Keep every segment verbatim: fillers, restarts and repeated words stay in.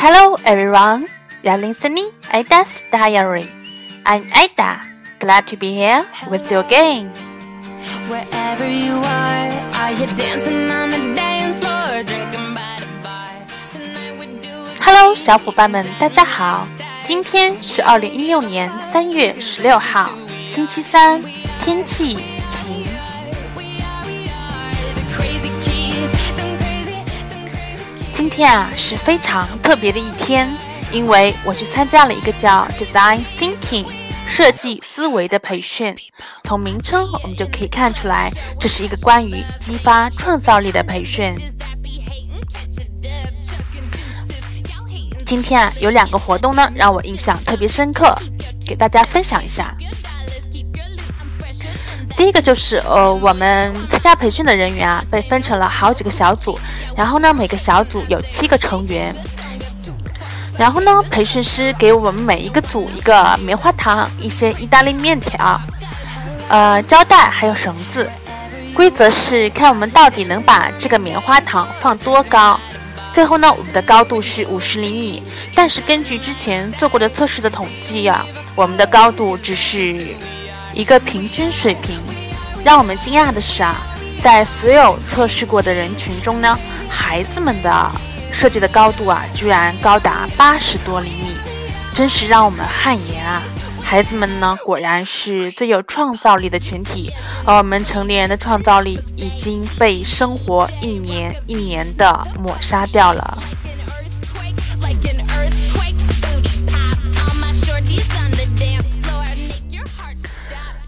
Hello everyone, you're listening Aida's Diary. I'm Aida, glad to be here with you again. Wherever you are, are you dancing on the dance floor, drinking by the bar? Tonight we do it. Hello 小伙伴们，大家好，今天是二零一六年三月十六号，星期三，天气晴。今天啊是非常特别的一天，因为我去参加了一个叫 Design Thinking 设计思维的培训。从名称我们就可以看出来，这是一个关于激发创造力的培训。今天啊有两个活动呢让我印象特别深刻，给大家分享一下。第一个就是呃，我们参加培训的人员啊，被分成了好几个小组，然后呢，每个小组有七个成员，然后呢，培训师给我们每一个组一个棉花糖、一些意大利面条、呃，胶带还有绳子。规则是看我们到底能把这个棉花糖放多高。最后呢，我们的高度是五十厘米，但是根据之前做过的测试的统计啊，我们的高度只是一个平均水平。让我们惊讶的是啊，在所有测试过的人群中呢，孩子们的设计的高度啊，居然高达八十多厘米，真是让我们汗颜啊！孩子们呢，果然是最有创造力的群体，而我们成年人的创造力已经被生活一年一年的抹杀掉了。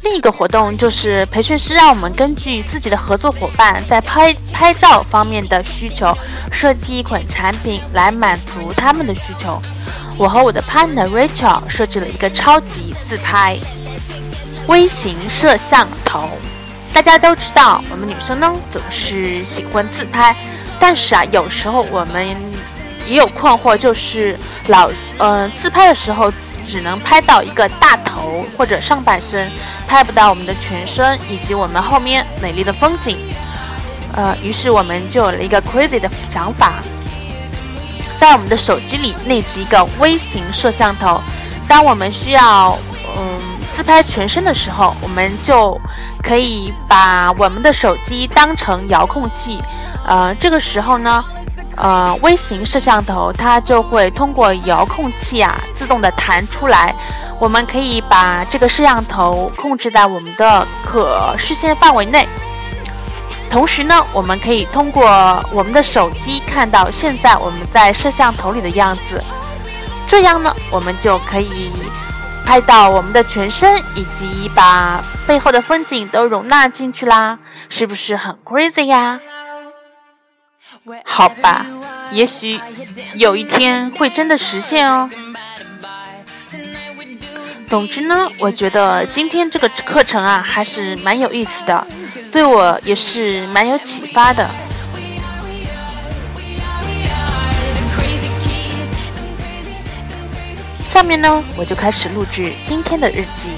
另一个活动就是培训师让我们根据自己的合作伙伴在 拍, 拍照方面的需求，设计一款产品来满足他们的需求。我和我的 partner Rachel 设计了一个超级自拍微型摄像头。大家都知道我们女生呢总是喜欢自拍，但是啊有时候我们也有困惑，就是老、呃、自拍的时候只能拍到一个大头或者上半身，拍不到我们的全身以及我们后面美丽的风景。呃，于是我们就有了一个 crazy 的想法，在我们的手机里内置一个微型摄像头。当我们需要嗯自拍全身的时候，我们就可以把我们的手机当成遥控器。呃，这个时候呢，呃，微型摄像头它就会通过遥控器啊，自动的弹出来。我们可以把这个摄像头控制在我们的可视线范围内。同时呢，我们可以通过我们的手机看到现在我们在摄像头里的样子。这样呢，我们就可以拍到我们的全身，以及把背后的风景都容纳进去啦，是不是很 crazy 呀？好吧，也许有一天会真的实现哦。总之呢，我觉得今天这个课程啊，还是蛮有意思的，对我也是蛮有启发的。下面呢，我就开始录制今天的日记。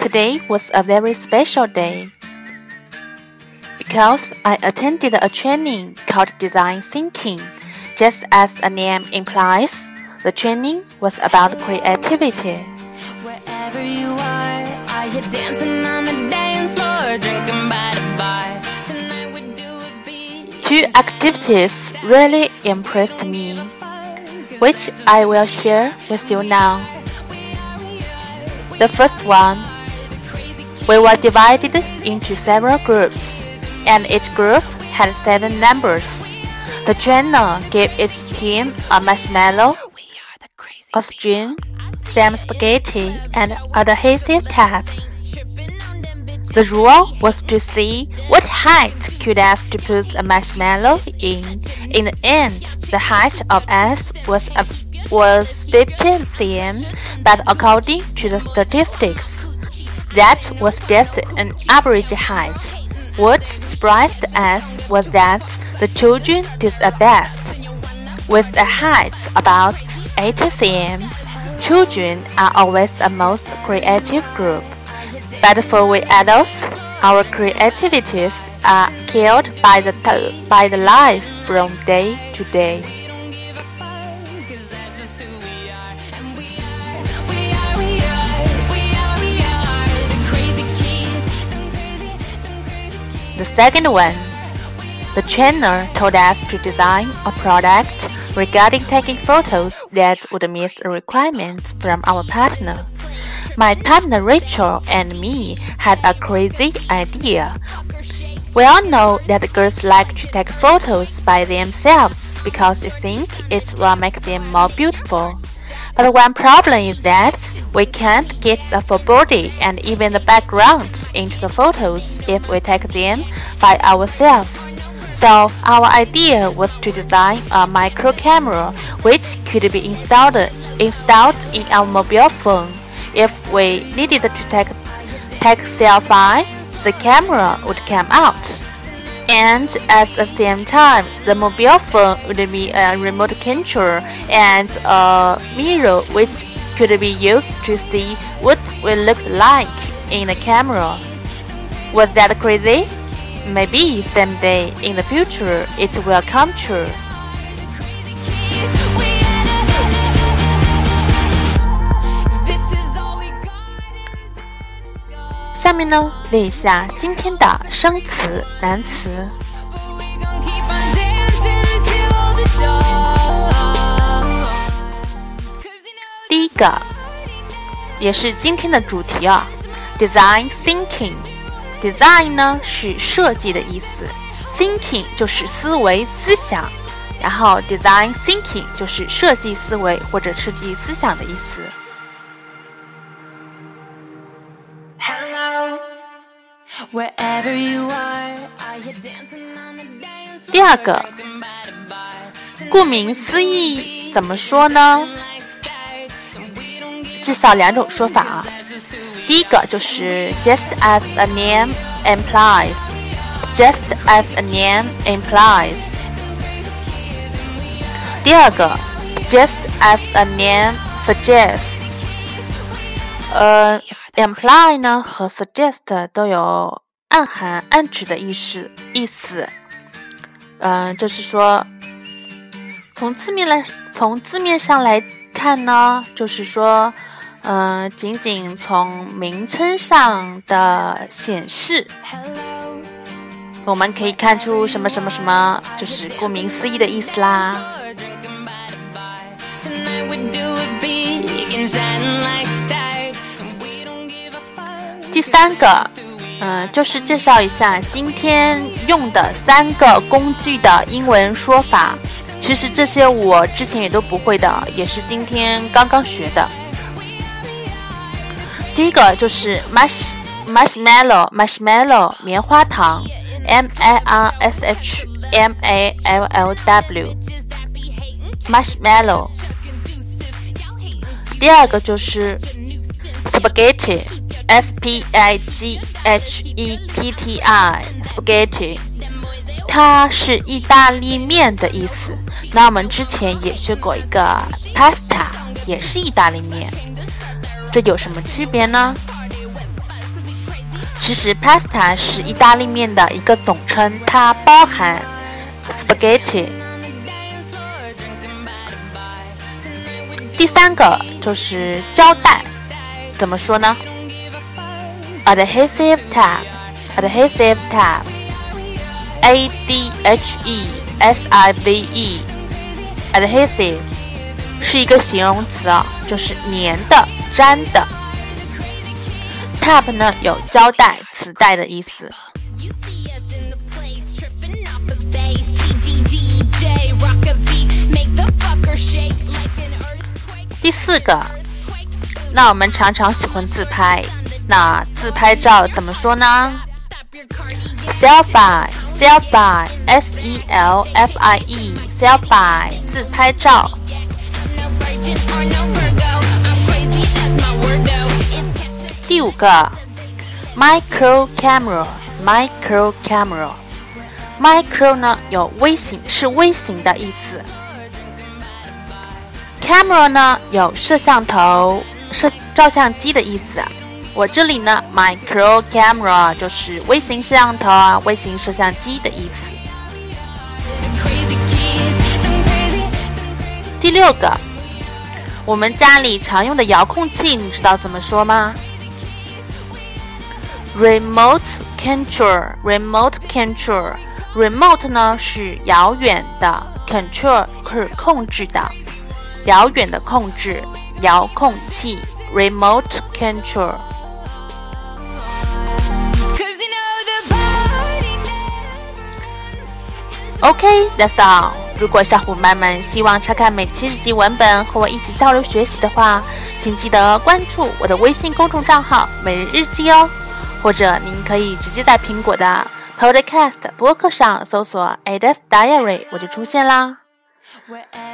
Today was a very special day because I attended a training called Design Thinking. Just as the name implies, the training was about creativity. Wherever you are, are you dancing on the dance floor, drinking by the bar? Tonight we do it big. Two activities really impressed me, which I will share with you now. The first one.We were divided into several groups, and each group had seven members. The trainer gave each team a marshmallow, a spoon, some spaghetti, and adhesive tape. The rule was to see what height could us to put a marshmallow in. In the end, the height of us was a, was fifteen centimeters, but according to the statistics.That was just an average height. What surprised us was that the children did the best. With a height about eighty centimeters, Children are always the most creative group, but for we adults, our creativities are killed by the, by the life from day to day.The second one, the trainer told us to design a product regarding taking photos that would meet the requirements from our partner. My partner Rachel and me had a crazy idea. We all know that girls like to take photos by themselves because they think it will make them more beautiful. But one problem is that we can't get the full body and even the background into the photos if we take them by ourselves. So our idea was to design a micro camera which could be installed, installed in our mobile phone. If we needed to take, take selfie, the camera would come out. And at the same time, the mobile phone would be a remote control and a mirror which could be used to see what we looked like in the camera. Was that crazy? Maybe someday in the future it will come true.下面呢，列一下今天的生词、难词。第一个，也是今天的主题啊 ，Design Thinking。Design 呢是设计的意思 ，Thinking 就是思维、思想，然后 Design Thinking 就是设计思维或者设计思想的意思。Wherever you are, are you dancing on the dance floor? 第二个，顾名思义，怎么说呢？至少两种说法啊。第一个就是 just as a name implies, just as a name implies. 第二个 just as a name suggests. 呃 imply 呢和 suggest 都有暗含暗指的意思意思，嗯、呃，就是说，从字面来从字面上来看呢，就是说，嗯、呃，仅仅从名称上的显示，我们可以看出什么什么什么，就是顾名思义的意思啦。第三个，嗯，就是介绍一下今天用的三个工具的英文说法。其实这些我之前也都不会的，也是今天刚刚学的。第一个就是 marsh marshmallow marshmallow 棉花糖 ，m a r s h m a l l w marshmallow。第二个就是 spaghetti。S P I G H E T T I Spaghetti 它是意大利面的意思，那我们之前也学过一个 Pasta 也是意大利面，这有什么区别呢？其实 Pasta 是意大利面的一个总称，它包含 Spaghetti。 第三个就是胶带，怎么说呢？Adhesive tape, adhesive tape, A D H E S I V E, adhesive 是一个形容词啊，就是粘的、粘的。Tape 呢有胶带、磁带的意思。第四个，那我们常常喜欢自拍。那自拍照怎么说呢？ Selfie Selfie S E L F I E Selfie 自拍照。第五个 Micro Camera Micro Camera Micro 呢有微型，是微型的意思。Camera 呢有摄像头、摄照相机的意思啊。我这里呢 Micro Camera 就是微型摄像头啊、微型摄像机的意思。第六个，我们家里常用的遥控器，你知道怎么说吗？ Remote control Remote control Remote 呢是遥远的， Control 是控制的，遥远的控制，遥控器 Remote control。 OK, that's all。 如果小伙伴们希望查看每期日记文本和我一起交流学习的话，请记得关注我的微信公众账号每日日记哦，或者您可以直接在苹果的Podcast 播客上搜索 Aida's Diary 我就出现啦。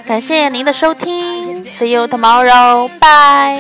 感谢您的收听 See you tomorrow, bye.